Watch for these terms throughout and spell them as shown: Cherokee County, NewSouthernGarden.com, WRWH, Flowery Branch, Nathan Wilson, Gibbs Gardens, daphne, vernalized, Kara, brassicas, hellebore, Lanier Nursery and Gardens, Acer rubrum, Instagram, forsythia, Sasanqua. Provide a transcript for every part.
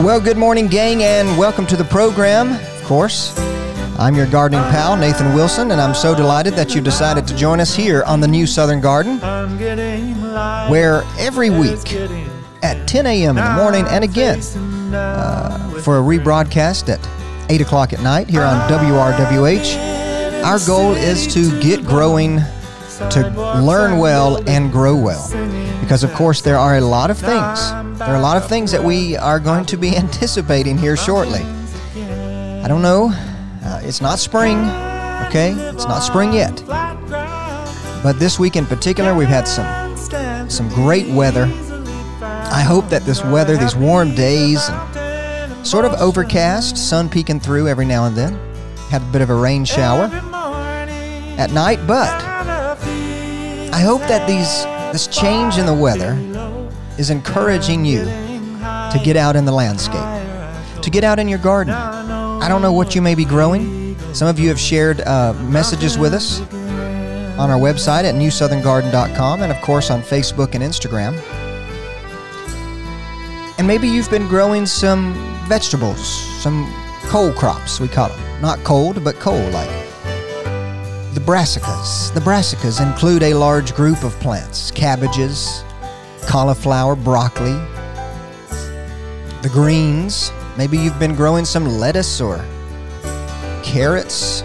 Well, good morning, gang, and welcome to the program. Of course, I'm your gardening pal, Nathan Wilson, and I'm so delighted that you decided to join us here on the New Southern Garden, where every week at 10 a.m. in the morning and again for a rebroadcast at 8 o'clock at night here on WRWH, our goal is to get growing, to learn well and grow well. Because, of course, there are a lot of things. There are a lot of things that we are going to be anticipating here shortly. I don't know. It's not spring, okay? It's not spring yet. But this week in particular, we've had some great weather. I hope that this weather, these warm days, and sort of overcast, sun peeking through every now and then. Had a bit of a rain shower at night, but I hope that this change in the weather is encouraging you to get out in the landscape, to get out in your garden. I don't know what you may be growing. Some of you have shared messages with us on our website at NewSouthernGarden.com and, of course, on Facebook and Instagram. And maybe you've been growing some vegetables, some cold crops, we call them. Not cold, but cold-like. The brassicas. The brassicas include a large group of plants: cabbages, cauliflower, broccoli, the greens. Maybe you've been growing some lettuce or carrots.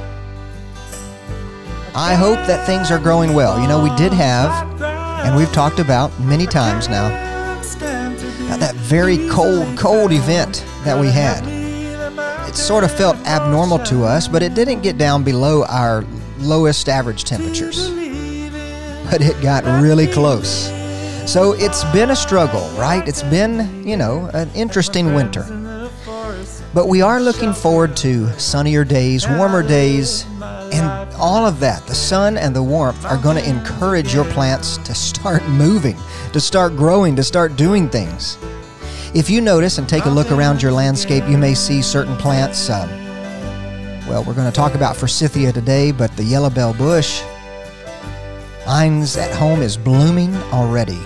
I hope that things are growing well. You know, we did have, and we've talked about many times now, that very cold event that we had. It sort of felt abnormal to us, but it didn't get down below our lowest average temperatures, but it got really close. So it's been a struggle, right? It's been, you know, an interesting winter, but we are looking forward to sunnier days, warmer days, and all of that. The sun and the warmth are going to encourage your plants to start moving, to start growing, to start doing things. If you notice and take a look around your landscape, you may see certain plants. Well, we're going to talk about forsythia today, but the yellow bell bush, Ein's at home, is blooming already.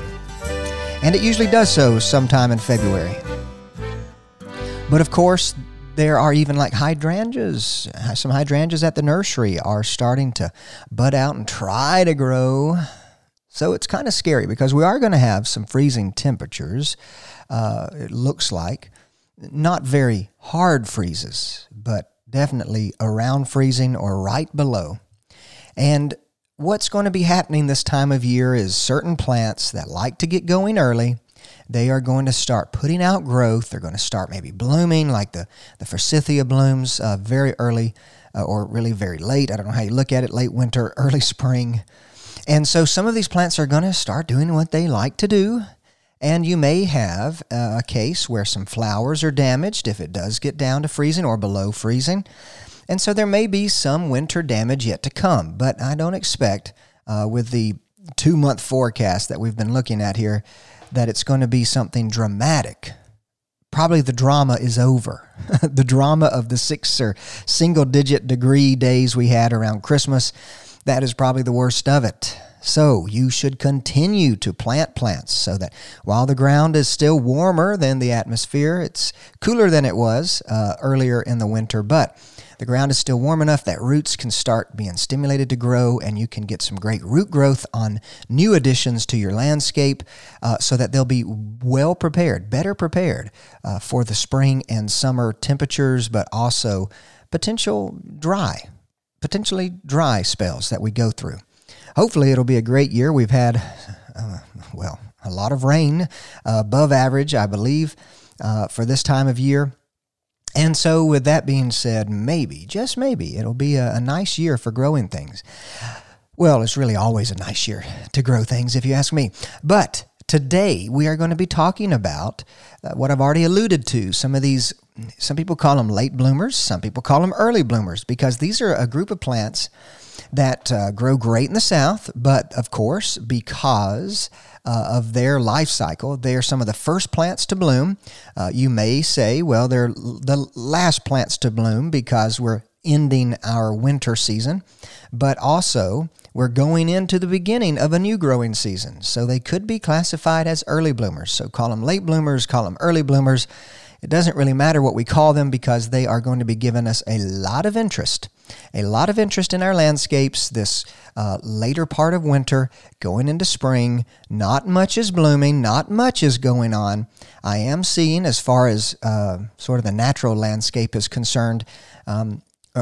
And it usually does so sometime in February. But of course, there are even like hydrangeas. Some hydrangeas at the nursery are starting to bud out and try to grow. So it's kind of scary because we are going to have some freezing temperatures, it looks like. Not very hard freezes, but definitely around freezing or right below. And what's going to be happening this time of year is certain plants that like to get going early, they are going to start putting out growth. They're going to start maybe blooming, like the forsythia blooms very early or really very late. I don't know how you look at it, late winter, early spring. And so some of these plants are going to start doing what they like to do. And you may have a case where some flowers are damaged if it does get down to freezing or below freezing. And so there may be some winter damage yet to come. But I don't expect with the 2-month forecast that we've been looking at here that it's going to be something dramatic. Probably the drama is over. The drama of the 6 or single-digit degree days we had around Christmas, that is probably the worst of it. So you should continue to plant plants so that while the ground is still warmer than the atmosphere, it's cooler than it was earlier in the winter, but the ground is still warm enough that roots can start being stimulated to grow, and you can get some great root growth on new additions to your landscape so that they'll be well prepared, better prepared for the spring and summer temperatures, but also potentially dry spells that we go through. Hopefully, it'll be a great year. We've had, a lot of rain, above average, I believe, for this time of year. And so with that being said, maybe, just maybe, it'll be a nice year for growing things. Well, it's really always a nice year to grow things, if you ask me. But today we are going to be talking about what I've already alluded to, some of these. Some people call them late bloomers, some people call them early bloomers, because these are a group of plants that grow great in the South, but of course, because of their life cycle, they are some of the first plants to bloom. You may say, well, they're the last plants to bloom because we're ending our winter season, but also we're going into the beginning of a new growing season, so they could be classified as early bloomers. So call them late bloomers, call them early bloomers. It doesn't really matter what we call them because they are going to be giving us a lot of interest in our landscapes this later part of winter, going into spring. Not much is blooming, not much is going on. I am seeing, as far as sort of the natural landscape is concerned,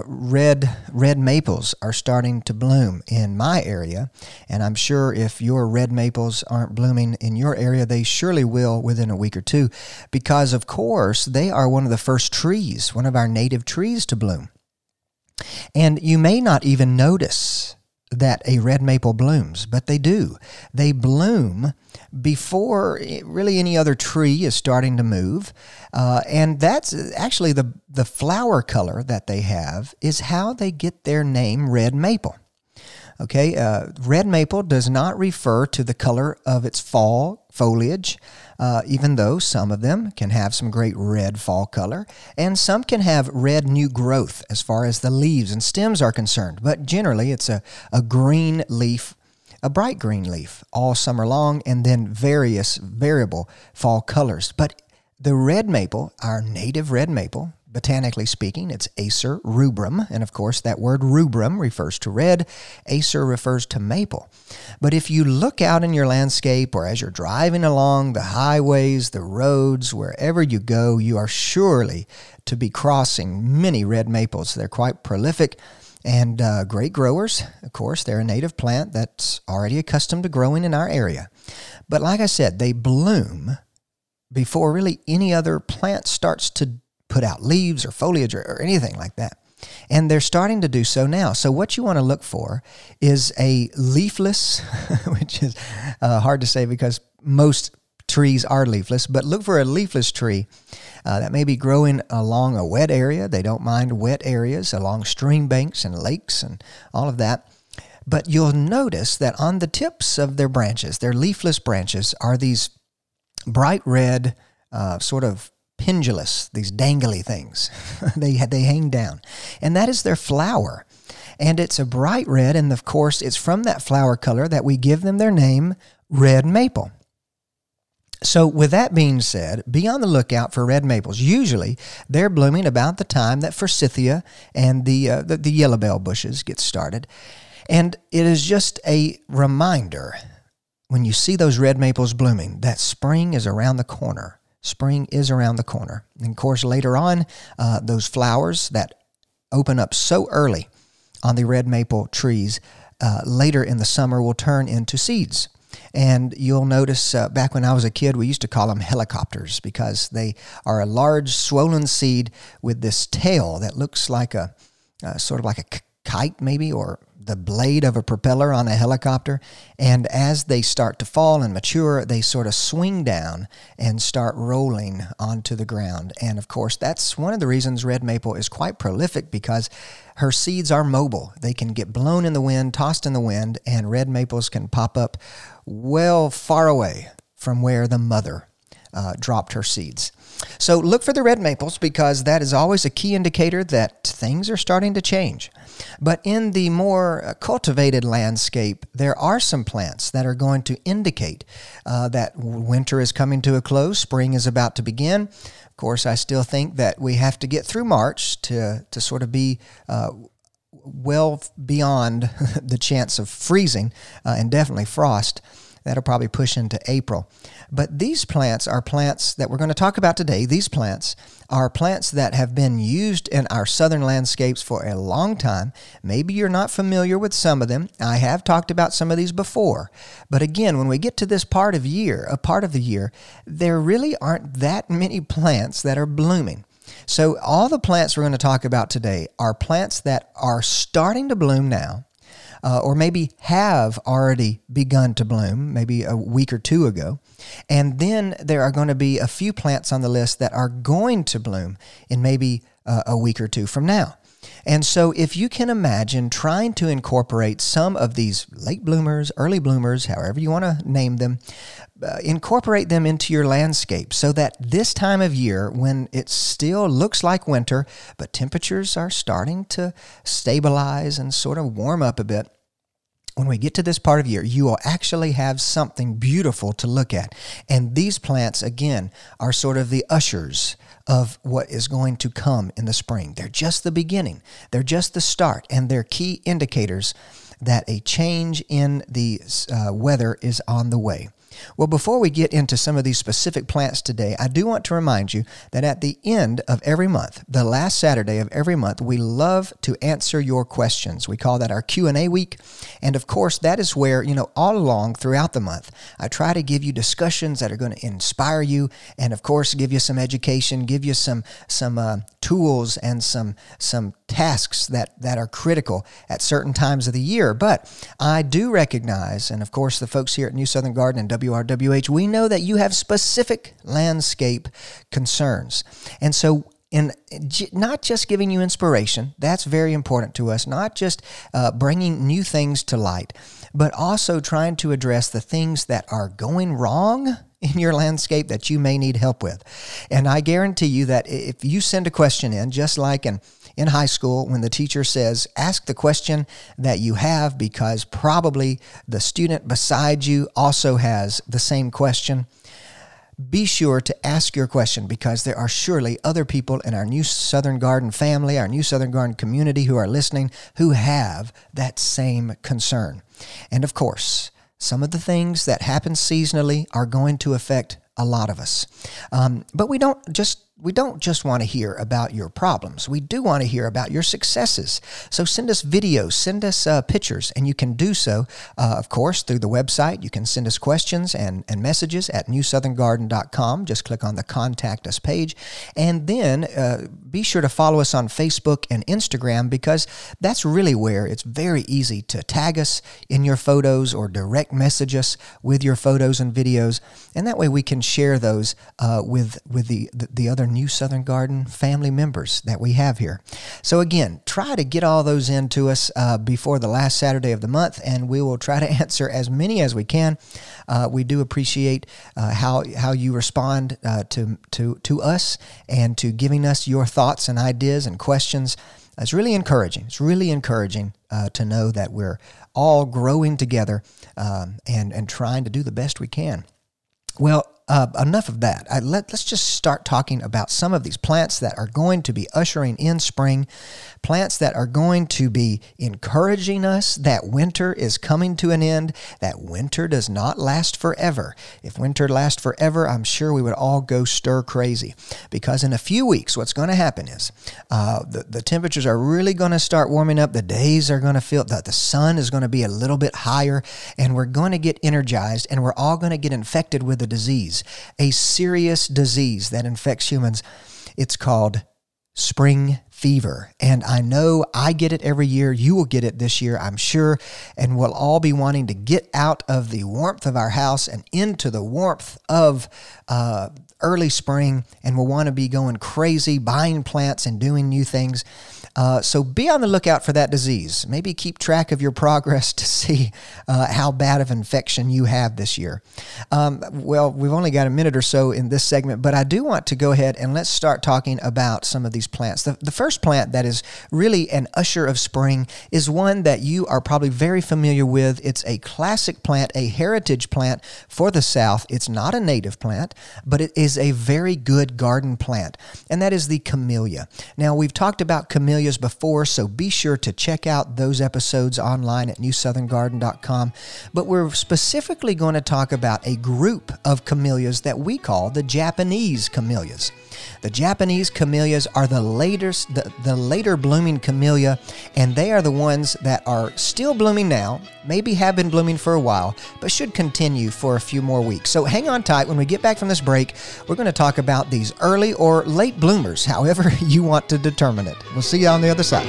red maples are starting to bloom in my area, and I'm sure if your red maples aren't blooming in your area, they surely will within a week or two, because of course they are one of the first trees, one of our native trees to bloom. And you may not even notice that a red maple blooms, but they do. They bloom before really any other tree is starting to move, and that's actually the flower color that they have is how they get their name, red maple. Okay, red maple does not refer to the color of its fall foliage, even though some of them can have some great red fall color, and some can have red new growth as far as the leaves and stems are concerned. But generally, it's a green leaf, a bright green leaf all summer long, and then various variable fall colors. But the red maple, our native red maple, botanically speaking, it's Acer rubrum, and of course that word rubrum refers to red, Acer refers to maple. But if you look out in your landscape or as you're driving along the highways, the roads, wherever you go, you are surely to be crossing many red maples. They're quite prolific and great growers. Of course, they're a native plant that's already accustomed to growing in our area. But like I said, they bloom before really any other plant starts to put out leaves or foliage or anything like that. And they're starting to do so now. So what you want to look for is a leafless, which is hard to say because most trees are leafless, but look for a leafless tree that may be growing along a wet area. They don't mind wet areas, along stream banks and lakes and all of that. But you'll notice that on the tips of their branches, their leafless branches, are these bright red sort of pendulous, these dangly things. they hang down. And that is their flower. And it's a bright red, and of course, it's from that flower color that we give them their name, red maple. So with that being said, be on the lookout for red maples. Usually, they're blooming about the time that forsythia and the yellow bell bushes get started. And it is just a reminder, when you see those red maples blooming, that spring is around the corner. Spring is around the corner. And of course, later on, those flowers that open up so early on the red maple trees later in the summer will turn into seeds. And you'll notice back when I was a kid, we used to call them helicopters because they are a large swollen seed with this tail that looks like a sort of like a kite maybe, or the blade of a propeller on a helicopter. And as they start to fall and mature, they sort of swing down and start rolling onto the ground. And of course, that's one of the reasons red maple is quite prolific, because her seeds are mobile. They can get blown in the wind, tossed in the wind, and red maples can pop up well far away from where the mother dropped her seeds. So look for the red maples, because that is always a key indicator that things are starting to change. But in the more cultivated landscape, there are some plants that are going to indicate that winter is coming to a close, spring is about to begin. Of course, I still think that we have to get through March to sort of be well beyond the chance of freezing and definitely frost. That'll probably push into April. But these plants are plants that we're going to talk about today. These plants are plants that have been used in our southern landscapes for a long time. Maybe you're not familiar with some of them. I have talked about some of these before. But again, when we get to this part of the year, there really aren't that many plants that are blooming. So all the plants we're going to talk about today are plants that are starting to bloom now, or maybe have already begun to bloom, maybe a week or two ago. And then there are going to be a few plants on the list that are going to bloom in maybe a week or two from now. And so if you can imagine trying to incorporate some of these late bloomers, early bloomers, however you want to name them, incorporate them into your landscape so that this time of year when it still looks like winter, but temperatures are starting to stabilize and sort of warm up a bit, when we get to this part of year, you will actually have something beautiful to look at. And these plants, again, are sort of the ushers of what is going to come in the spring. They're just the beginning. They're just the start. And they're key indicators that a change in the weather is on the way. Well, before we get into some of these specific plants today, I do want to remind you that at the end of every month, the last Saturday of every month, we love to answer your questions. We call that our Q&A week. And of course, that is where, all along throughout the month, I try to give you discussions that are going to inspire you and, of course, give you some education, give you some tools and some tasks that are critical at certain times of the year. But I do recognize, and of course, the folks here at New Southern Garden and WRWH, we know that you have specific landscape concerns. And so in not just giving you inspiration, that's very important to us, not just bringing new things to light, but also trying to address the things that are going wrong in your landscape that you may need help with. And I guarantee you that if you send a question in, just like in high school when the teacher says, ask the question that you have because probably the student beside you also has the same question. Be sure to ask your question because there are surely other people in our New Southern Garden family, our New Southern Garden community who are listening who have that same concern. And of course, some of the things that happen seasonally are going to affect a lot of us. But we don't just want to hear about your problems. We do want to hear about your successes. So send us videos, send us pictures, and you can do so, of course, through the website. You can send us questions and messages at NewSouthernGarden.com. Just click on the Contact Us page. And then be sure to follow us on Facebook and Instagram because that's really where it's very easy to tag us in your photos or direct message us with your photos and videos. And that way we can share those with the other New Southern Garden family members that we have here. So again, try to get all those in to us before the last Saturday of the month, and we will try to answer as many as we can. We do appreciate how you respond to us and to giving us your thoughts and ideas and questions. It's really encouraging. It's really encouraging to know that we're all growing together and trying to do the best we can. Well, enough of that. Let's just start talking about some of these plants that are going to be ushering in spring, plants that are going to be encouraging us that winter is coming to an end, that winter does not last forever. If winter lasts forever, I'm sure we would all go stir crazy because in a few weeks, what's going to happen is the temperatures are really going to start warming up. The days are going to feel that the sun is going to be a little bit higher and we're going to get energized and we're all going to get infected with a disease. A serious disease that infects humans. It's called spring fever. And I know I get it every year. You will get it this year, I'm sure. And we'll all be wanting to get out of the warmth of our house and into the warmth of early spring. And we'll want to be going crazy, buying plants and doing new things. So be on the lookout for that disease. Maybe keep track of your progress to see how bad of infection you have this year. Well, we've only got a minute or so in this segment, but I do want to go ahead and let's start talking about some of these plants. The first plant that is really an usher of spring is one that you are probably very familiar with. It's a classic plant, a heritage plant for the South. It's not a native plant, but it is a very good garden plant, and that is the camellia. Now, we've talked about camellia before, so be sure to check out those episodes online at NewSouthernGarden.com. But we're specifically going to talk about a group of camellias that we call the Japanese camellias. The Japanese camellias are the later blooming camellia, and they are the ones that are still blooming now, maybe have been blooming for a while, but should continue for a few more weeks. So hang on tight. When we get back from this break, we're going to talk about these early or late bloomers, however you want to determine it. We'll see you on the other side.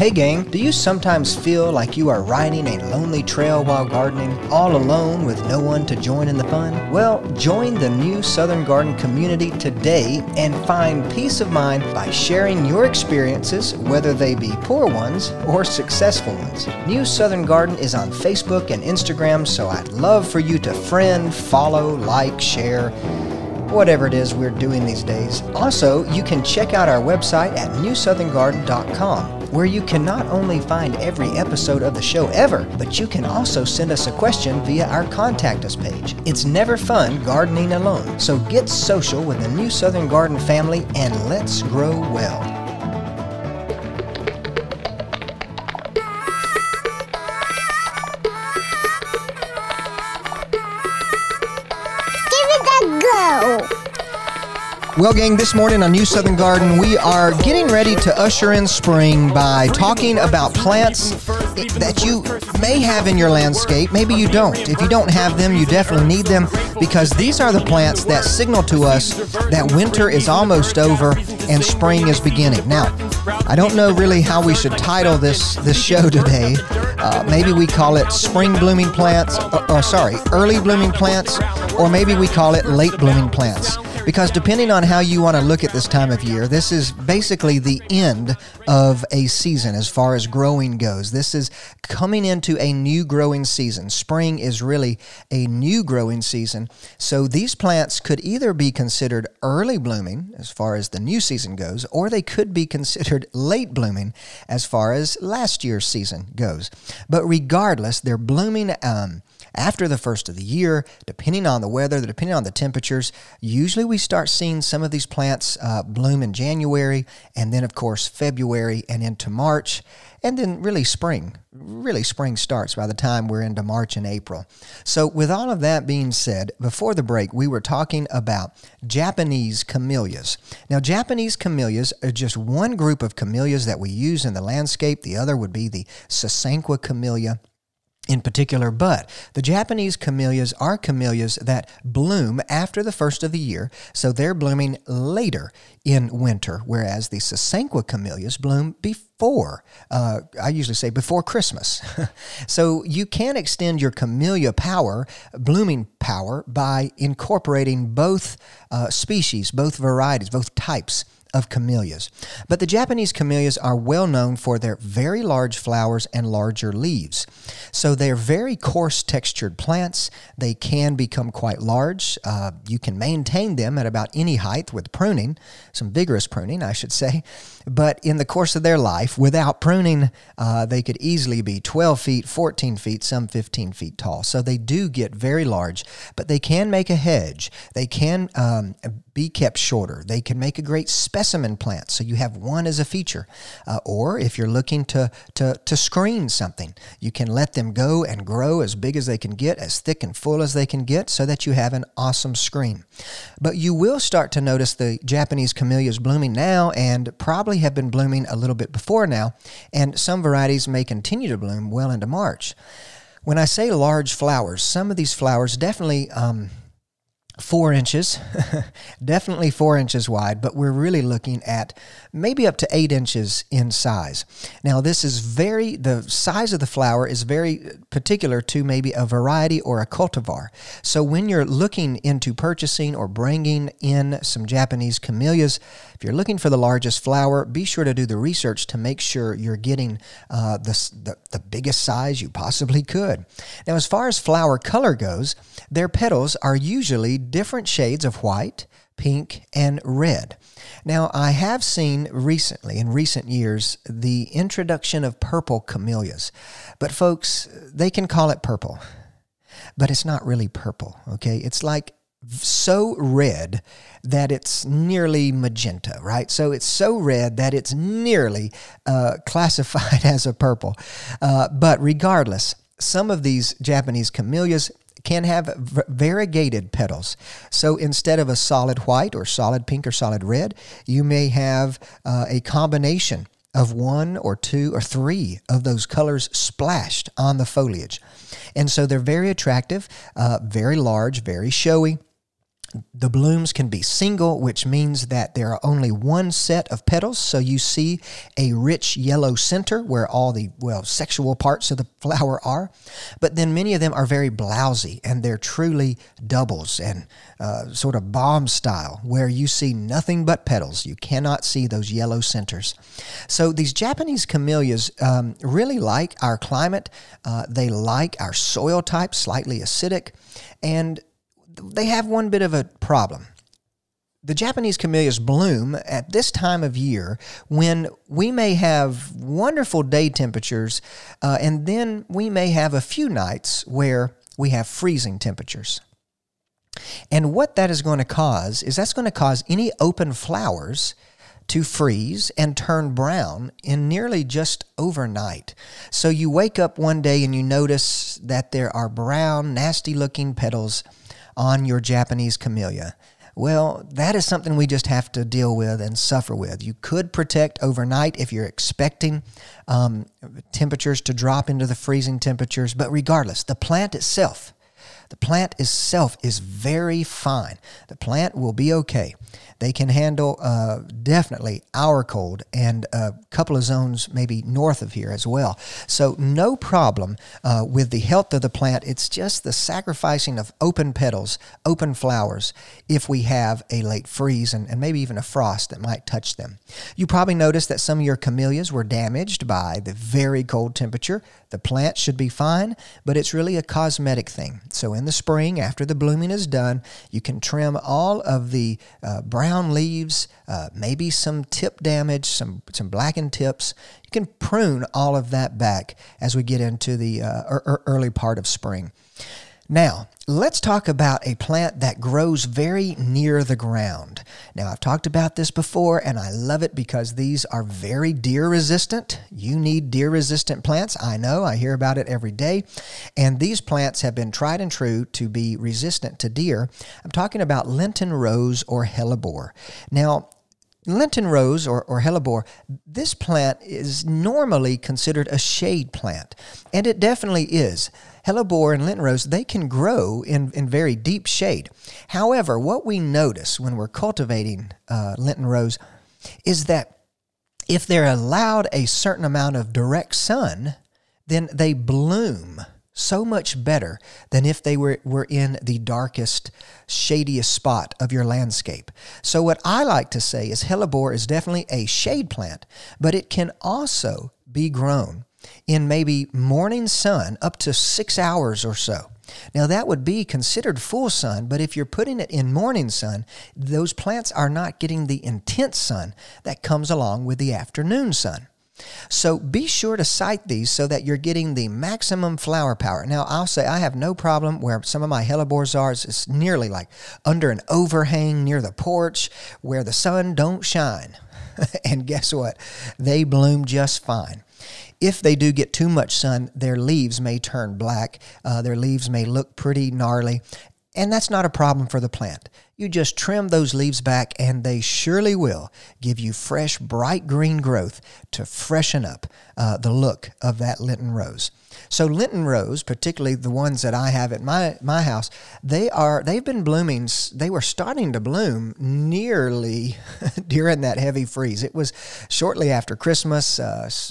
Hey gang, do you sometimes feel like you are riding a lonely trail while gardening, all alone with no one to join in the fun? Well, join the New Southern Garden community today and find peace of mind by sharing your experiences, whether they be poor ones or successful ones. New Southern Garden is on Facebook and Instagram, so I'd love for you to friend, follow, like, share, whatever it is we're doing these days. Also, you can check out our website at NewSouthernGarden.com, where you can not only find every episode of the show ever, but you can also send us a question via our Contact Us page. It's never fun gardening alone, so get social with the New Southern Garden family and let's grow well. Well, gang, this morning on New Southern Garden, we are getting ready to usher in spring by talking about plants that you may have in your landscape. Maybe you don't. If you don't have them, you definitely need them, because these are the plants that signal to us that winter is almost over and spring is beginning. Now, I don't know really how we should title this show today. Maybe we call it spring blooming plants, early blooming plants, or maybe we call it late blooming plants. Because depending on how you want to look at this time of year, this is basically the end of a season as far as growing goes. This is coming into a new growing season. Spring is really a new growing season. So these plants could either be considered early blooming as far as the new season goes, or they could be considered late blooming as far as last year's season goes. But regardless, they're blooming after the first of the year, depending on the weather, depending on the temperatures. Usually we start seeing some of these plants bloom in January, and then, of course, February and into March, and then really spring. Really, spring starts by the time we're into March and April. So with all of that being said, before the break, we were talking about Japanese camellias. Now, Japanese camellias are just one group of camellias that we use in the landscape. The other would be the Sasanqua camellia in particular, but the Japanese camellias are camellias that bloom after the first of the year, so they're blooming later in winter, whereas the Sasanqua camellias bloom before, I usually say before Christmas. So you can extend your camellia blooming power, by incorporating both species, both varieties, both types of camellias. But the Japanese camellias are well known for their very large flowers and larger leaves. So they're very coarse textured plants. They can become quite large. You can maintain them at about any height with pruning, some vigorous pruning, I should say. But in the course of their life, without pruning, they could easily be 12 feet, 14 feet, some 15 feet tall. So they do get very large, but they can make a hedge. They can be kept shorter. They can make a great specimen plant, so you have one as a feature. Or if you're looking to screen something, you can let them go and grow as big as they can get, as thick and full as they can get, so that you have an awesome screen. But you will start to notice the Japanese camellias blooming now, and probably have been blooming a little bit before now, and some varieties may continue to bloom well into March. When I say large flowers, some of these flowers definitely 4 inches, definitely 4 inches wide, but we're really looking at maybe up to 8 inches in size. Now, this is the size of the flower is very particular to maybe a variety or a cultivar. So when you're looking into purchasing or bringing in some Japanese camellias, if you're looking for the largest flower, be sure to do the research to make sure you're getting the biggest size you possibly could. Now, as far as flower color goes, their petals are usually different shades of white, pink, and red. Now, I have seen in recent years, the introduction of purple camellias. But folks, they can call it purple, but it's not really purple, okay? It's like so red that it's nearly magenta, right? So it's so red that it's nearly classified as a purple. But regardless, some of these Japanese camellias can have variegated petals. So instead of a solid white or solid pink or solid red, you may have a combination of one or two or three of those colors splashed on the foliage. And so they're very attractive, very large, very showy. The blooms can be single, which means that there are only one set of petals. So you see a rich yellow center where all the, well, sexual parts of the flower are. But then many of them are very blousy, and they're truly doubles and sort of bomb style where you see nothing but petals. You cannot see those yellow centers. So these Japanese camellias really like our climate. They like our soil type, slightly acidic, and they have one bit of a problem. The Japanese camellias bloom at this time of year when we may have wonderful day temperatures, and then we may have a few nights where we have freezing temperatures. And what that is going to cause is that's going to cause any open flowers to freeze and turn brown in nearly just overnight. So you wake up one day and you notice that there are brown, nasty-looking petals on your Japanese camellia. Well, that is something we just have to deal with and suffer with. You could protect overnight if you're expecting temperatures to drop into the freezing temperatures, but regardless, the plant itself is very fine. The plant will be okay. They can handle definitely our cold and a couple of zones maybe north of here as well. So no problem with the health of the plant. It's just the sacrificing of open petals, open flowers, if we have a late freeze and maybe even a frost that might touch them. You probably noticed that some of your camellias were damaged by the very cold temperature. The plant should be fine, but it's really a cosmetic thing. So in the spring, after the blooming is done, you can trim all of the brown leaves, maybe some tip damage, some blackened tips. You can prune all of that back as we get into the early part of spring. Now, let's talk about a plant that grows very near the ground. Now, I've talked about this before, and I love it because these are very deer-resistant. You need deer-resistant plants. I know. I hear about it every day. And these plants have been tried and true to be resistant to deer. I'm talking about Lenten rose or hellebore. Now, Lenten rose or hellebore, this plant is normally considered a shade plant, and it definitely is. Hellebore and Lenten rose, they can grow in very deep shade. However, what we notice when we're cultivating Lenten rose is that if they're allowed a certain amount of direct sun, then they bloom so much better than if they were in the darkest, shadiest spot of your landscape. So what I like to say is hellebore is definitely a shade plant, but it can also be grown in maybe morning sun up to 6 hours or so. Now, that would be considered full sun, but if you're putting it in morning sun, those plants are not getting the intense sun that comes along with the afternoon sun. So be sure to site these so that you're getting the maximum flower power. Now, I'll say I have no problem where some of my hellebores are. It's nearly like under an overhang near the porch where the sun don't shine. And guess what? They bloom just fine. If they do get too much sun, their leaves may turn black. Their leaves may look pretty gnarly. And that's not a problem for the plant. You just trim those leaves back, and they surely will give you fresh, bright green growth to freshen up the look of that Lenten rose. So Lenten rose, particularly the ones that I have at my house, they've been blooming. They were starting to bloom nearly during that heavy freeze. It was shortly after Christmas,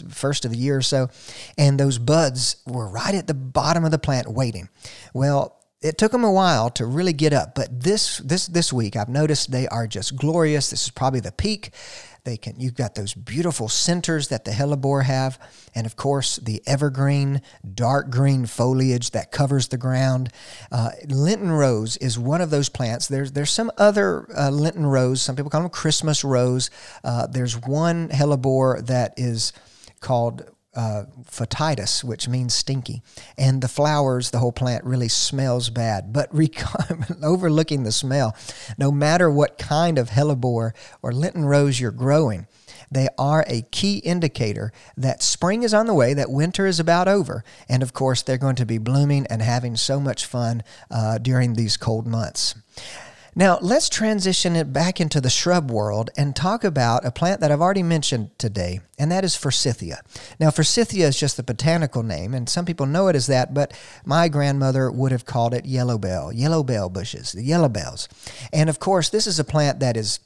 first of the year or so, and those buds were right at the bottom of the plant waiting. Well, it took them a while to really get up, but this week I've noticed they are just glorious. This is probably the peak. You've got those beautiful centers that the hellebore have, and of course the evergreen, dark green foliage that covers the ground. Lenten rose is one of those plants. There's some other Lenten rose. Some people call them Christmas rose. There's one hellebore that is called photitis, which means stinky, and the flowers, the whole plant really smells bad. But overlooking the smell, no matter what kind of hellebore or Lenten rose you're growing, they are a key indicator that spring is on the way, that winter is about over, and of course they're going to be blooming and having so much fun during these cold months. Now, let's transition it back into the shrub world and talk about a plant that I've already mentioned today, and that is forsythia. Now, forsythia is just the botanical name, and some people know it as that, but my grandmother would have called it yellow bell bushes, the yellow bells. And, of course, this is a plant that is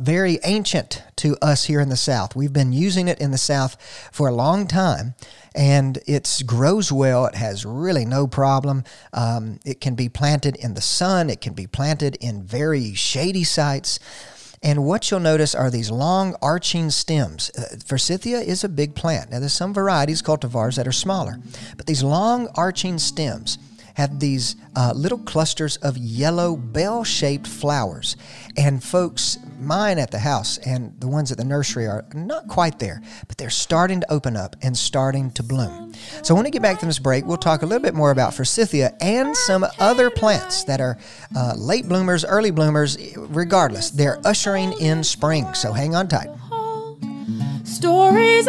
very ancient to us here in the South. We've been using it in the South for a long time, and it grows well. It has really no problem. It can be planted in the sun. It can be planted in very shady sites. And what you'll notice are these long arching stems. Forsythia is a big plant. Now, there's some varieties, cultivars, that are smaller, but these long arching stems have these little clusters of yellow bell-shaped flowers. And folks, mine at the house and the ones at the nursery are not quite there, but they're starting to open up and starting to bloom. So when we get back from this break, we'll talk a little bit more about forsythia and some other plants that are late bloomers, early bloomers. Regardless, they're ushering in spring. So hang on tight. Stories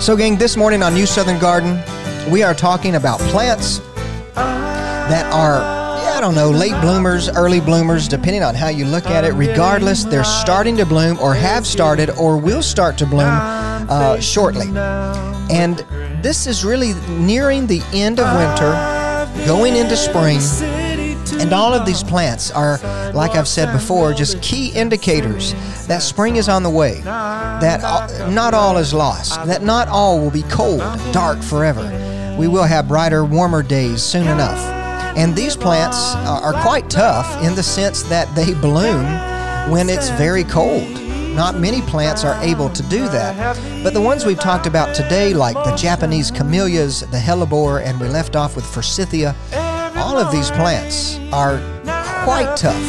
So, gang, this morning on New Southern Garden, we are talking about plants that are, late bloomers, early bloomers, depending on how you look at it. Regardless, they're starting to bloom or have started or will start to bloom shortly. And this is really nearing the end of winter, going into spring. And all of these plants are, like I've said before, just key indicators that spring is on the way, that not all is lost, that not all will be cold, dark forever. We will have brighter, warmer days soon enough. And these plants are quite tough in the sense that they bloom when it's very cold. Not many plants are able to do that, but the ones we've talked about today, like the Japanese camellias, the hellebore, and we left off with forsythia, all of these plants are quite tough.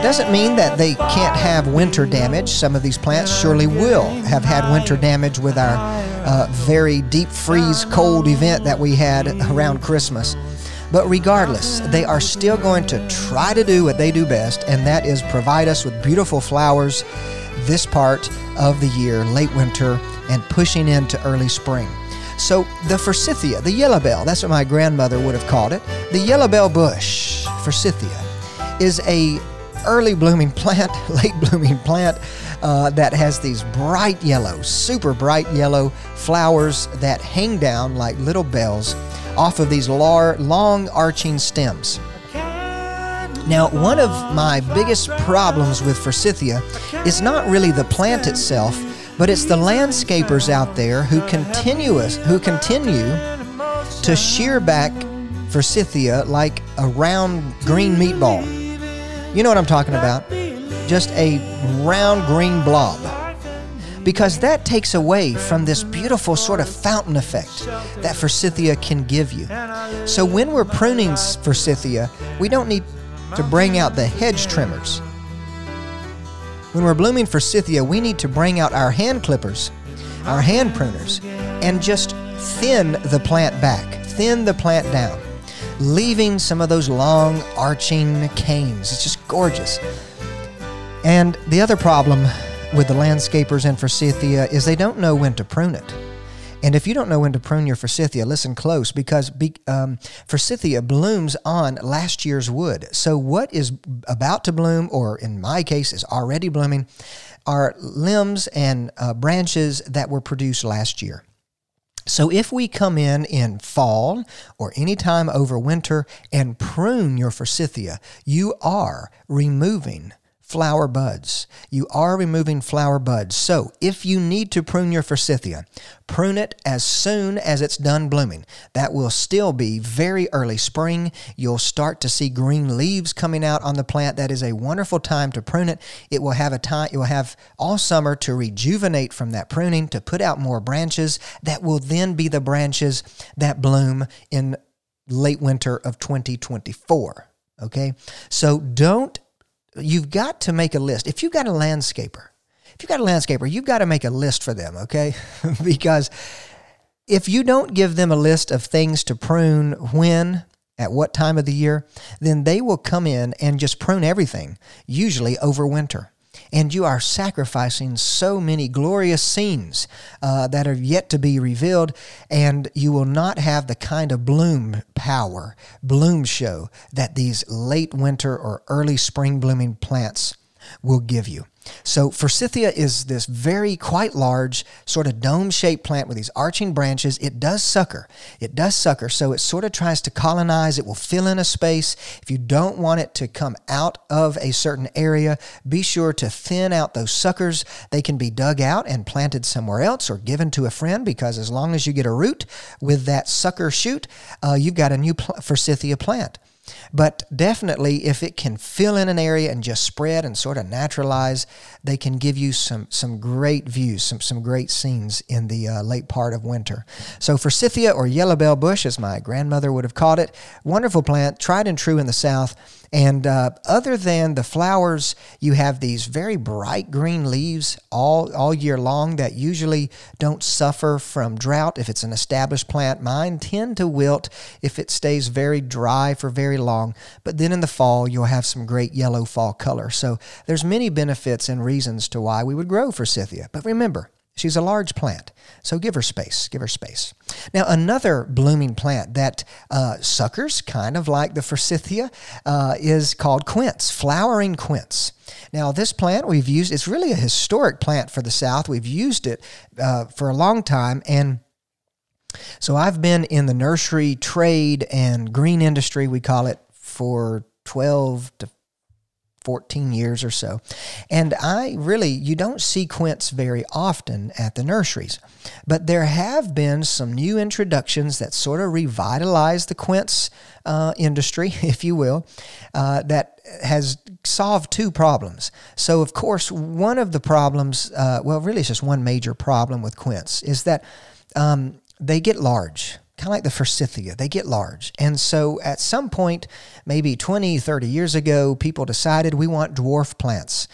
Doesn't mean that they can't have winter damage. Some of these plants surely will have had winter damage with our very deep freeze cold event that we had around Christmas. But regardless, they are still going to try to do what they do best, and that is provide us with beautiful flowers this part of the year, late winter, and pushing into early spring. So the forsythia, the yellow bell, that's what my grandmother would have called it. The yellow bell bush, forsythia, is a early blooming plant, late blooming plant that has these bright yellow, super bright yellow flowers that hang down like little bells off of these long arching stems. Now, one of my biggest problems with forsythia is not really the plant itself, but it's the landscapers out there who continue to shear back forsythia like a round green meatball. You know what I'm talking about? Just a round green blob. Because that takes away from this beautiful sort of fountain effect that forsythia can give you. So when we're pruning forsythia, we don't need to bring out the hedge trimmers. When we're blooming forsythia, we need to bring out our hand clippers, our hand pruners, and just thin the plant back, thin the plant down, leaving some of those long arching canes. It's just gorgeous. And the other problem with the landscapers and forsythia is they don't know when to prune it. And if you don't know when to prune your forsythia, listen close, because forsythia blooms on last year's wood. So what is about to bloom, or in my case is already blooming, are limbs and branches that were produced last year. So if we come in fall or any time over winter and prune your forsythia, you are removing flower buds. You are removing flower buds. So if you need to prune your forsythia, prune it as soon as it's done blooming. That will still be very early spring. You'll start to see green leaves coming out on the plant. That is a wonderful time to prune it. It will have a time, you will have all summer to rejuvenate from that pruning, to put out more branches that will then be the branches that bloom in late winter of 2024. Okay? So you've got to make a list. If you've got a landscaper, you've got to make a list for them, okay? Because if you don't give them a list of things to prune when, at what time of the year, then they will come in and just prune everything, usually over winter. And you are sacrificing so many glorious scenes that are yet to be revealed, and you will not have the kind of bloom show that these late winter or early spring blooming plants will give you. So forsythia is this very quite large sort of dome-shaped plant with these arching branches. It does sucker. So it sort of tries to colonize. It will fill in a space. If you don't want it to come out of a certain area, be sure to thin out those suckers. They can be dug out and planted somewhere else or given to a friend, because as long as you get a root with that sucker shoot, you've got a new forsythia plant. But definitely, if it can fill in an area and just spread and sort of naturalize, they can give you some great views, some great scenes in the late part of winter. So forsythia, or yellow bell bush, as my grandmother would have called it, wonderful plant, tried and true in the South. And other than the flowers, you have these very bright green leaves all year long that usually don't suffer from drought if it's an established plant. Mine tend to wilt if it stays very dry for very long. But then in the fall, you'll have some great yellow fall color. So there's many benefits and reasons to why we would grow forsythia. But remember, she's a large plant, so give her space. Now, another blooming plant that suckers, kind of like the forsythia, is called quince, flowering quince. Now, this plant we've used, it's really a historic plant for the South. We've used it for a long time, and so I've been in the nursery trade and green industry, we call it, for 12 to 14 years or so. And you don't see quince very often at the nurseries. But there have been some new introductions that sort of revitalize the quince industry, if you will, that has solved two problems. So, of course, one of the problems, really it's just one major problem with quince, is that they get large. Kind of like the forsythia, they get large. And so at some point, maybe 20, 30 years ago, people decided we want dwarf plants.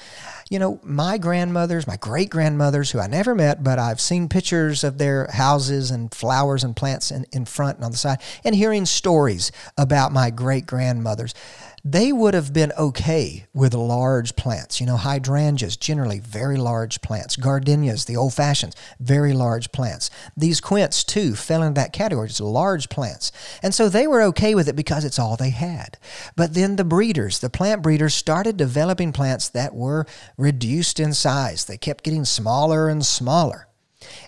You know, my great-grandmothers, who I never met, but I've seen pictures of their houses and flowers and plants in front and on the side, and hearing stories about my great-grandmothers. They would have been okay with large plants. You know, hydrangeas, generally very large plants. Gardenias, the old-fashioned, very large plants. These quince, too, fell into that category. It's large plants. And so they were okay with it because it's all they had. But then the plant breeders started developing plants that were reduced in size. They kept getting smaller and smaller.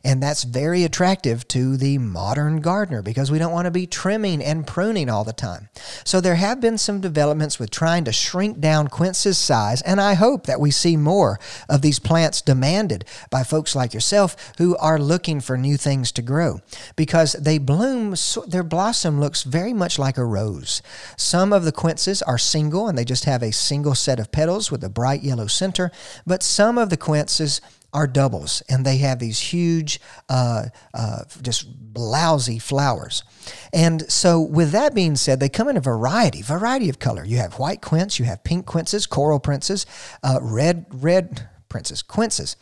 And that's very attractive to the modern gardener, because we don't want to be trimming and pruning all the time. So there have been some developments with trying to shrink down quince's size, and I hope that we see more of these plants demanded by folks like yourself who are looking for new things to grow, because they bloom, their blossom looks very much like a rose. Some of the quinces are single, and they just have a single set of petals with a bright yellow center, but some of the quinces are doubles, and they have these huge, just lousy flowers. And so with that being said, they come in a variety of color. You have white quince, you have pink quinces, coral princes, red quinces,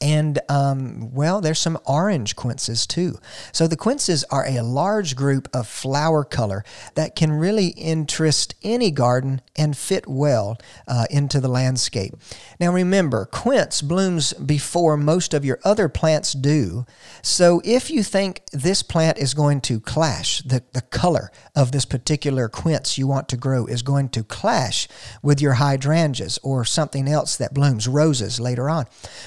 and, there's some orange quinces too. So the quinces are a large group of flower color that can really interest any garden and fit well into the landscape. Now remember, quince blooms before most of your other plants do. So if you think this plant is going to clash, the color of this particular quince you want to grow is going to clash with your hydrangeas or something else that blooms, roses later on,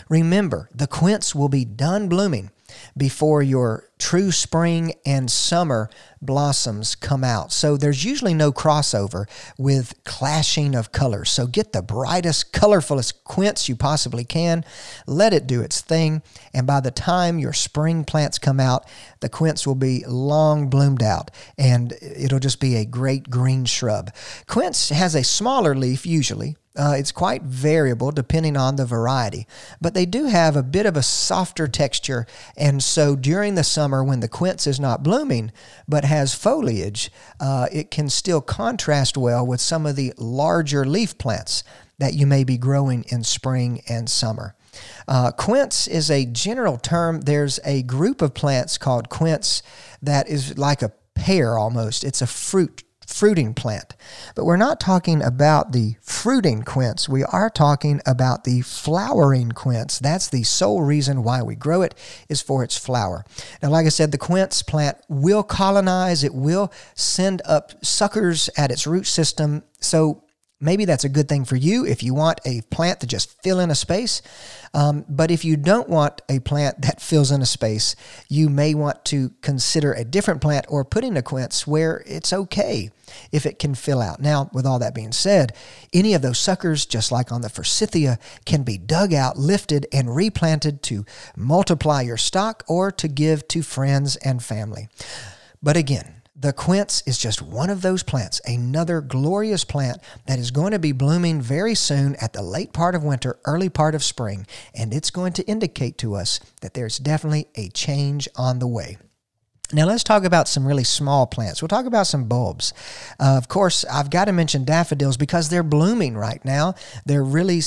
remember, the quince will be done blooming before your true spring and summer blossoms come out. So there's usually no crossover with clashing of colors. So get the brightest, colorfulest quince you possibly can. Let it do its thing. And by the time your spring plants come out, the quince will be long bloomed out and it'll just be a great green shrub. Quince has a smaller leaf usually. It's quite variable depending on the variety, but they do have a bit of a softer texture. And so during the summer when the quince is not blooming but has foliage, it can still contrast well with some of the larger leaf plants that you may be growing in spring and summer. Quince is a general term. There's a group of plants called quince that is like a pear almost. It's a fruiting plant. But we're not talking about the fruiting quince. We are talking about the flowering quince. That's the sole reason why we grow it, is for its flower. Now, like I said, the quince plant will colonize. It will send up suckers at its root system. So maybe that's a good thing for you if you want a plant to just fill in a space. But if you don't want a plant that fills in a space, you may want to consider a different plant or put in a quince where it's okay if it can fill out. Now, with all that being said, any of those suckers, just like on the forsythia, can be dug out, lifted, and replanted to multiply your stock or to give to friends and family. But again, the quince is just one of those plants, another glorious plant that is going to be blooming very soon at the late part of winter, early part of spring, and it's going to indicate to us that there's definitely a change on the way. Now let's talk about some really small plants. We'll talk about some bulbs. Of course, I've got to mention daffodils because they're blooming right now. They're really,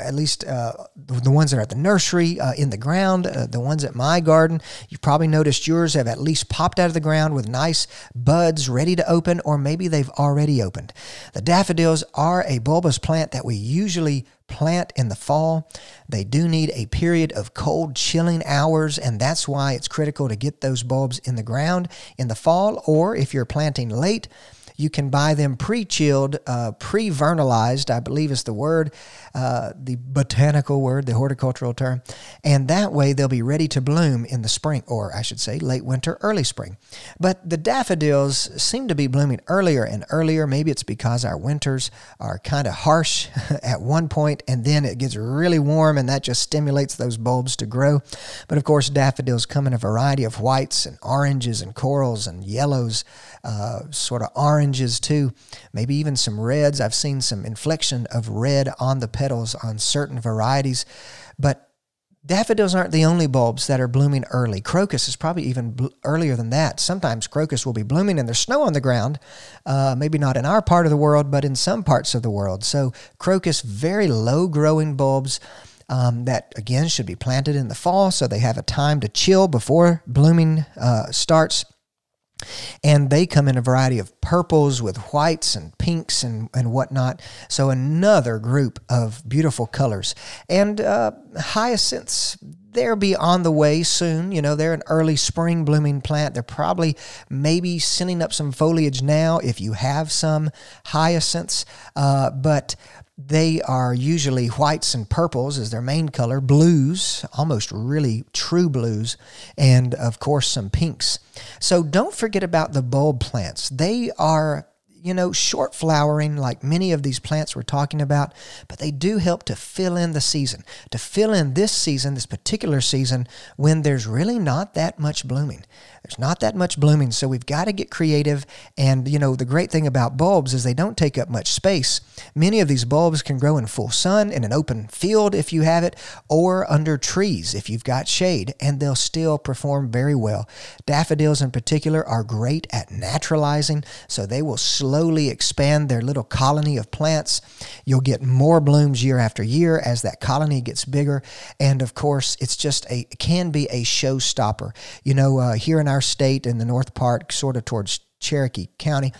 at least the ones that are at the nursery, in the ground, the ones at my garden. You've probably noticed yours have at least popped out of the ground with nice buds ready to open, or maybe they've already opened. The daffodils are a bulbous plant that we usually plant in the fall. They do need a period of cold, chilling hours, and that's why it's critical to get those bulbs in the ground in the fall, or if you're planting late, you can buy them pre-chilled, pre-vernalized, I believe is the word, the botanical word, the horticultural term, and that way they'll be ready to bloom in the spring, or I should say late winter, early spring. But the daffodils seem to be blooming earlier and earlier. Maybe it's because our winters are kind of harsh at one point, and then it gets really warm, and that just stimulates those bulbs to grow. But of course, daffodils come in a variety of whites and oranges and corals and yellows, sort of oranges too, maybe even some reds. I've seen some inflection of red on the petals on certain varieties. But daffodils aren't the only bulbs that are blooming early. Crocus is probably even earlier than that. Sometimes crocus will be blooming and there's snow on the ground, maybe not in our part of the world, but in some parts of the world. So crocus, very low-growing bulbs that, again, should be planted in the fall so they have a time to chill before blooming starts. And they come in a variety of purples with whites and pinks and whatnot. So another group of beautiful colors. And hyacinths, they'll be on the way soon. You know, they're an early spring blooming plant. They're probably maybe sending up some foliage now if you have some hyacinths. But they are usually whites and purples as their main color, blues, almost really true blues, and of course some pinks. So don't forget about the bulb plants. They are, you know, short flowering like many of these plants we're talking about, but they do help to fill in the season, to fill in this season, this particular season, when there's really not that much blooming. There's not that much blooming, so we've got to get creative. And, you know, the great thing about bulbs is they don't take up much space. Many of these bulbs can grow in full sun, in an open field if you have it, or under trees if you've got shade, and they'll still perform very well. Daffodils in particular are great at naturalizing, so they will slowly expand their little colony of plants. You'll get more blooms year after year as that colony gets bigger. And of course, it's just it can be a showstopper. You know, here in our state in the north part, sort of towards Cherokee County,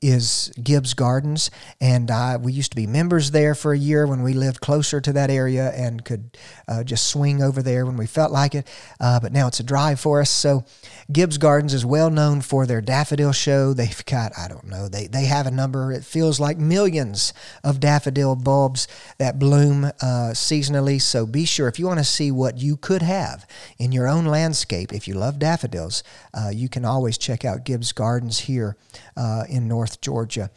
is Gibbs Gardens, and we used to be members there for a year when we lived closer to that area and could just swing over there when we felt like it, but now it's a drive for us. So Gibbs Gardens is well known for their daffodil show. They've got, I don't know, they have a number, it feels like millions of daffodil bulbs that bloom seasonally, so be sure, if you want to see what you could have in your own landscape, if you love daffodils, you can always check out Gibbs Gardens here in North Georgia.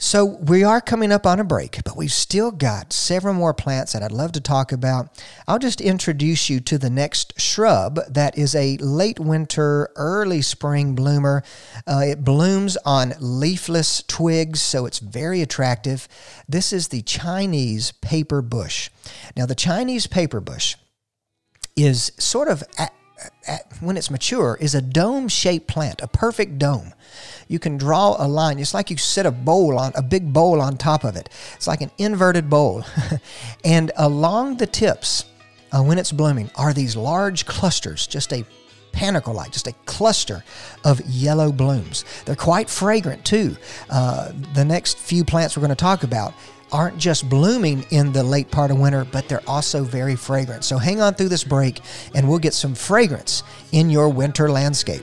So we are coming up on a break, but we've still got several more plants that I'd love to talk about. I'll just introduce you to the next shrub that is a late winter, early spring bloomer. It blooms on leafless twigs, so it's very attractive. This is the Chinese paper bush. Now, the Chinese paper bush is sort of when it's mature, is a dome-shaped plant, a perfect dome. You can draw a line. It's like you set a big bowl on top of it. It's like an inverted bowl. And along the tips, when it's blooming, are these large clusters, just a panicle-like, just a cluster of yellow blooms. They're quite fragrant, too. The next few plants we're going to talk about aren't just blooming in the late part of winter, but they're also very fragrant. So hang on through this break, and we'll get some fragrance in your winter landscape.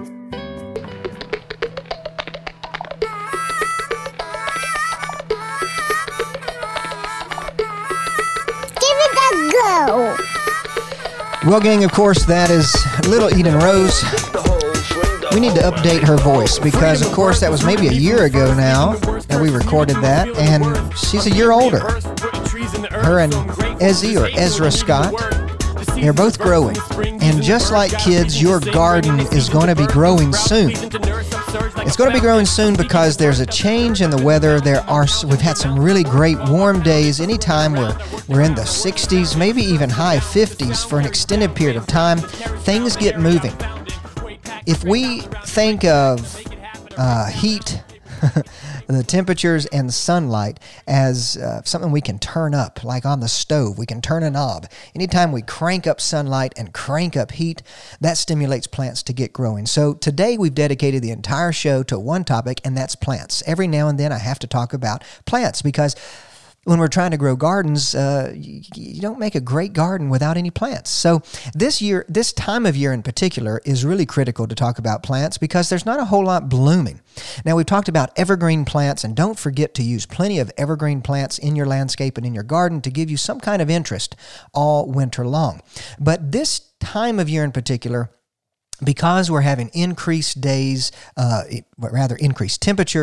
Well, gang, of course, that is Little Eden Rose. We need to update her voice because, of course, that was maybe a year ago now that we recorded that, and she's a year older. Her and Ezra Scott, they're both growing. And just like kids, your garden is going to be growing soon. It's going to be growing soon because there's a change in the weather. We've had some really great warm days. Anytime we're in the 60s, maybe even high 50s for an extended period of time, things get moving. If we think of heat, the temperatures and sunlight as something we can turn up, like on the stove, we can turn a knob. Anytime we crank up sunlight and crank up heat, that stimulates plants to get growing. So today we've dedicated the entire show to one topic, and that's plants. Every now and then I have to talk about plants because when we're trying to grow gardens, you don't make a great garden without any plants. So this time of year in particular is really critical to talk about plants because there's not a whole lot blooming. Now, we've talked about evergreen plants, and don't forget to use plenty of evergreen plants in your landscape and in your garden to give you some kind of interest all winter long. But this time of year in particular, because we're having increased temperature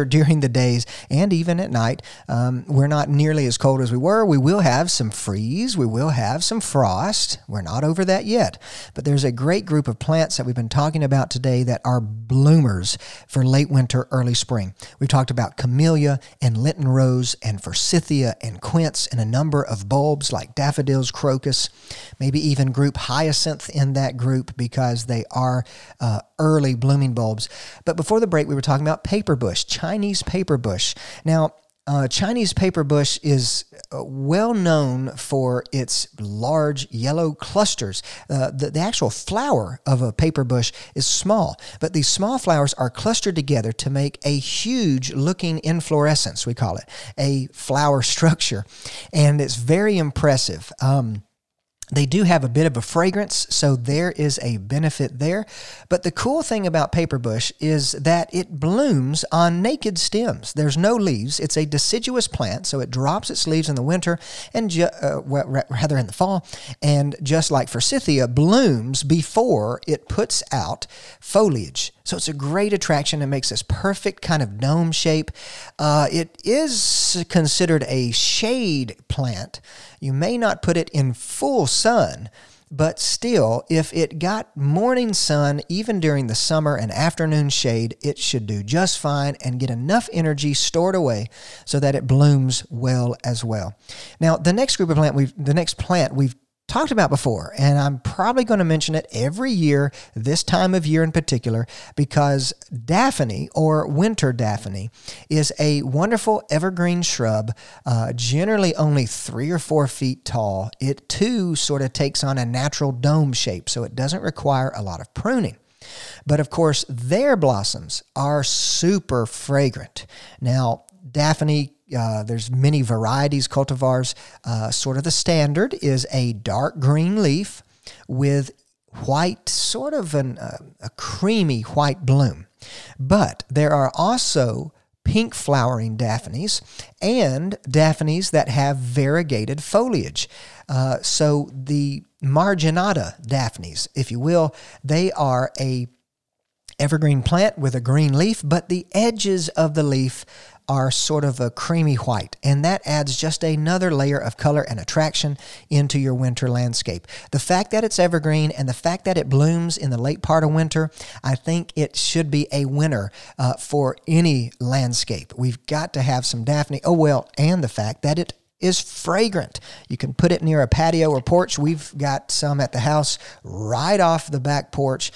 during the days and even at night, we're not nearly as cold as we were. We will have some freeze. We will have some frost. We're not over that yet. But there's a great group of plants that we've been talking about today that are bloomers for late winter, early spring. We've talked about camellia and Linton rose and forsythia and quince and a number of bulbs like daffodils, crocus, maybe even group hyacinth in that group because they are early blooming bulbs. But before the break, we were talking about paper bush, Chinese paper bush. Now, Chinese paper bush is well known for its large yellow clusters. The actual flower of a paper bush is small, but these small flowers are clustered together to make a huge looking inflorescence, we call it, a flower structure. And it's very impressive. They do have a bit of a fragrance, so there is a benefit there. But the cool thing about paperbush is that it blooms on naked stems. There's no leaves. It's a deciduous plant, so it drops its leaves in the winter, and rather in the fall. And just like forsythia, blooms before it puts out foliage. So it's a great attraction. It makes this perfect kind of dome shape. It is considered a shade plant. You may not put it in full sun, but still, if it got morning sun, even during the summer and afternoon shade, it should do just fine and get enough energy stored away so that it blooms well as well. Now, the next plant we've talked about before, and I'm probably going to mention it every year, this time of year in particular, because daphne or winter daphne is a wonderful evergreen shrub, generally only 3 or 4 feet tall. It too sort of takes on a natural dome shape, so it doesn't require a lot of pruning. But of course, their blossoms are super fragrant. Now, daphne, there's many varieties, cultivars. Sort of the standard is a dark green leaf with white, sort of a creamy white bloom. But there are also pink flowering daphnes and daphnes that have variegated foliage. So the marginata daphnes, if you will, they are a evergreen plant with a green leaf, but the edges of the leaf are sort of a creamy white, and that adds just another layer of color and attraction into your winter landscape. The fact that it's evergreen and the fact that it blooms in the late part of winter, I think it should be a winner for any landscape. We've got to have some daphne. Oh, well, and the fact that it is fragrant. You can put it near a patio or porch. We've got some at the house right off the back porch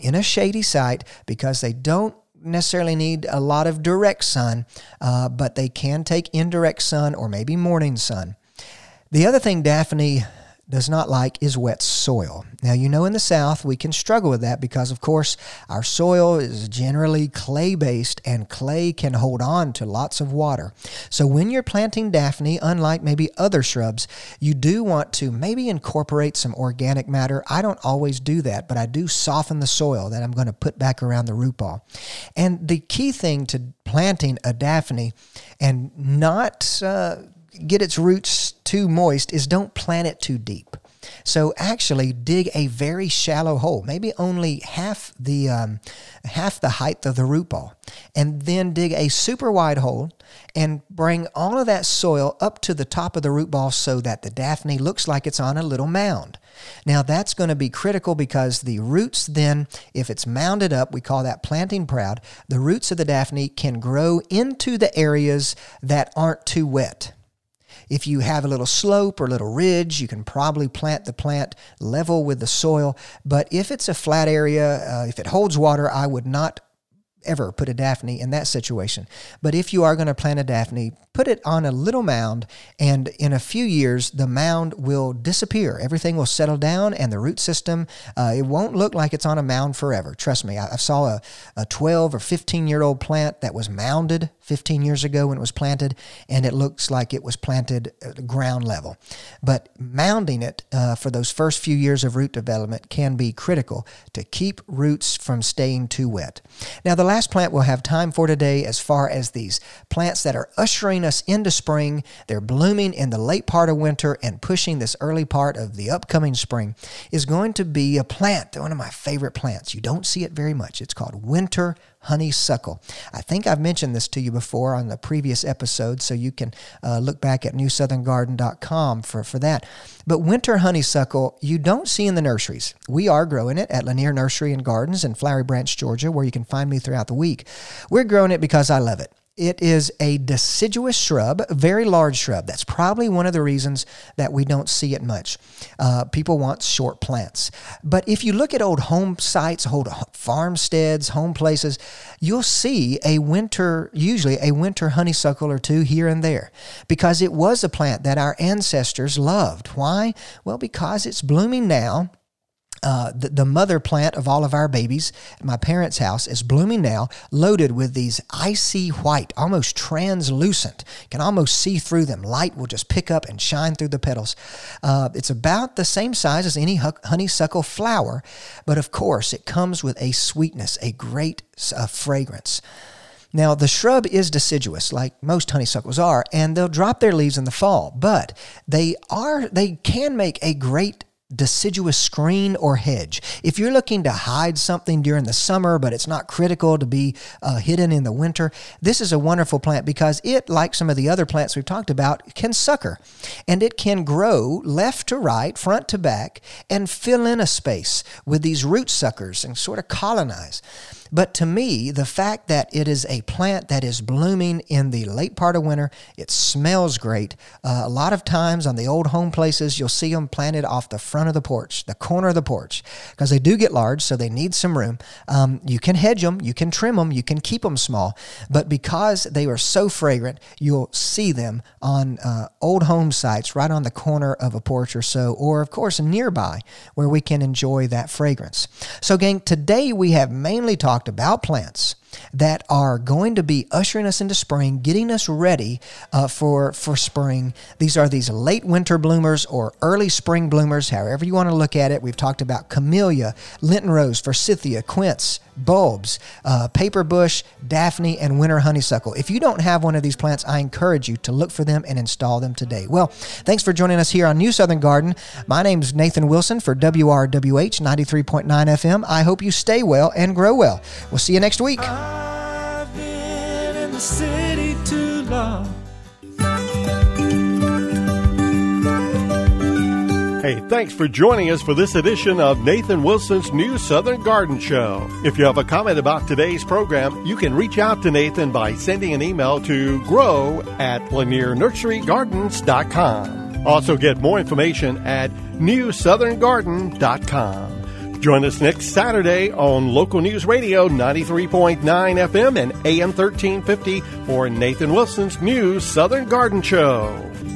in a shady site because they don't necessarily need a lot of direct sun, but they can take indirect sun or maybe morning sun. The other thing daphne does not like is wet soil. Now, you know, in the South, we can struggle with that because, of course, our soil is generally clay-based, and clay can hold on to lots of water. So when you're planting daphne, unlike maybe other shrubs, you do want to maybe incorporate some organic matter. I don't always do that, but I do soften the soil that I'm going to put back around the root ball. And the key thing to planting a daphne and not get its roots too moist is don't plant it too deep. So actually dig a very shallow hole, maybe only half the height of the root ball, and then dig a super wide hole and bring all of that soil up to the top of the root ball so that the daphne looks like it's on a little mound. Now, that's going to be critical because the roots then, if it's mounded up, we call that planting proud, the roots of the daphne can grow into the areas that aren't too wet. If you have a little slope or little ridge, you can probably plant the plant level with the soil. But if it's a flat area, if it holds water, I would not ever put a daphne in that situation. But if you are going to plant a daphne, put it on a little mound, and in a few years, the mound will disappear. Everything will settle down, and the root system, it won't look like it's on a mound forever. Trust me, I saw a 12 or 15-year-old plant that was mounded 15 years ago when it was planted, and it looks like it was planted at ground level. But mounding it for those first few years of root development can be critical to keep roots from staying too wet. Now, the last plant we'll have time for today, as far as these plants that are ushering us into spring, they're blooming in the late part of winter and pushing this early part of the upcoming spring, is going to be a plant, one of my favorite plants. You don't see it very much. It's called winter honeysuckle. I think I've mentioned this to you before on the previous episode, so you can look back at NewSouthernGarden.com for that. But winter honeysuckle, you don't see in the nurseries. We are growing it at Lanier Nursery and Gardens in Flowery Branch, Georgia, where you can find me throughout the week. We're growing it because I love it. It is a deciduous shrub, a very large shrub. That's probably one of the reasons that we don't see it much. People want short plants. But if you look at old home sites, old farmsteads, home places, you'll see usually a winter honeysuckle or two here and there, because it was a plant that our ancestors loved. Why? Well, because it's blooming now. the mother plant of all of our babies at my parents' house is blooming now, loaded with these icy white, almost translucent, can almost see through them. Light will just pick up and shine through the petals. It's about the same size as any honeysuckle flower, but of course it comes with a sweetness, a great fragrance. Now, the shrub is deciduous, like most honeysuckles are, and they'll drop their leaves in the fall, but they can make a great deciduous screen or hedge. If you're looking to hide something during the summer, but it's not critical to be hidden in the winter, this is a wonderful plant because it, like some of the other plants we've talked about, can sucker, and it can grow left to right, front to back, and fill in a space with these root suckers and sort of colonize. But to me, the fact that it is a plant that is blooming in the late part of winter, it smells great. A lot of times on the old home places, you'll see them planted off the front of the porch, the corner of the porch, because they do get large, so they need some room. You can hedge them, you can trim them, you can keep them small, but because they are so fragrant, you'll see them on old home sites right on the corner of a porch or so, or of course nearby where we can enjoy that fragrance. So gang, today we have mainly talked about plants that are going to be ushering us into spring, getting us ready for spring. These are these late winter bloomers or early spring bloomers, however you want to look at it. We've talked about camellia, Lenten rose, forsythia, quince, bulbs, paper bush, Daphne, and winter honeysuckle. If you don't have one of these plants, I encourage you to look for them and install them today. Well, thanks for joining us here on New Southern Garden. My name's Nathan Wilson for WRWH 93.9 FM. I hope you stay well and grow well. We'll see you next week. I've been in the city too long. Hey, thanks for joining us for this edition of Nathan Wilson's New Southern Garden Show. If you have a comment about today's program, you can reach out to Nathan by sending an email to grow@LanierNurseryGardens.com. Also get more information at NewSouthernGarden.com. Join us next Saturday on Local News Radio 93.9 FM and AM 1350 for Nathan Wilson's New Southern Garden Show.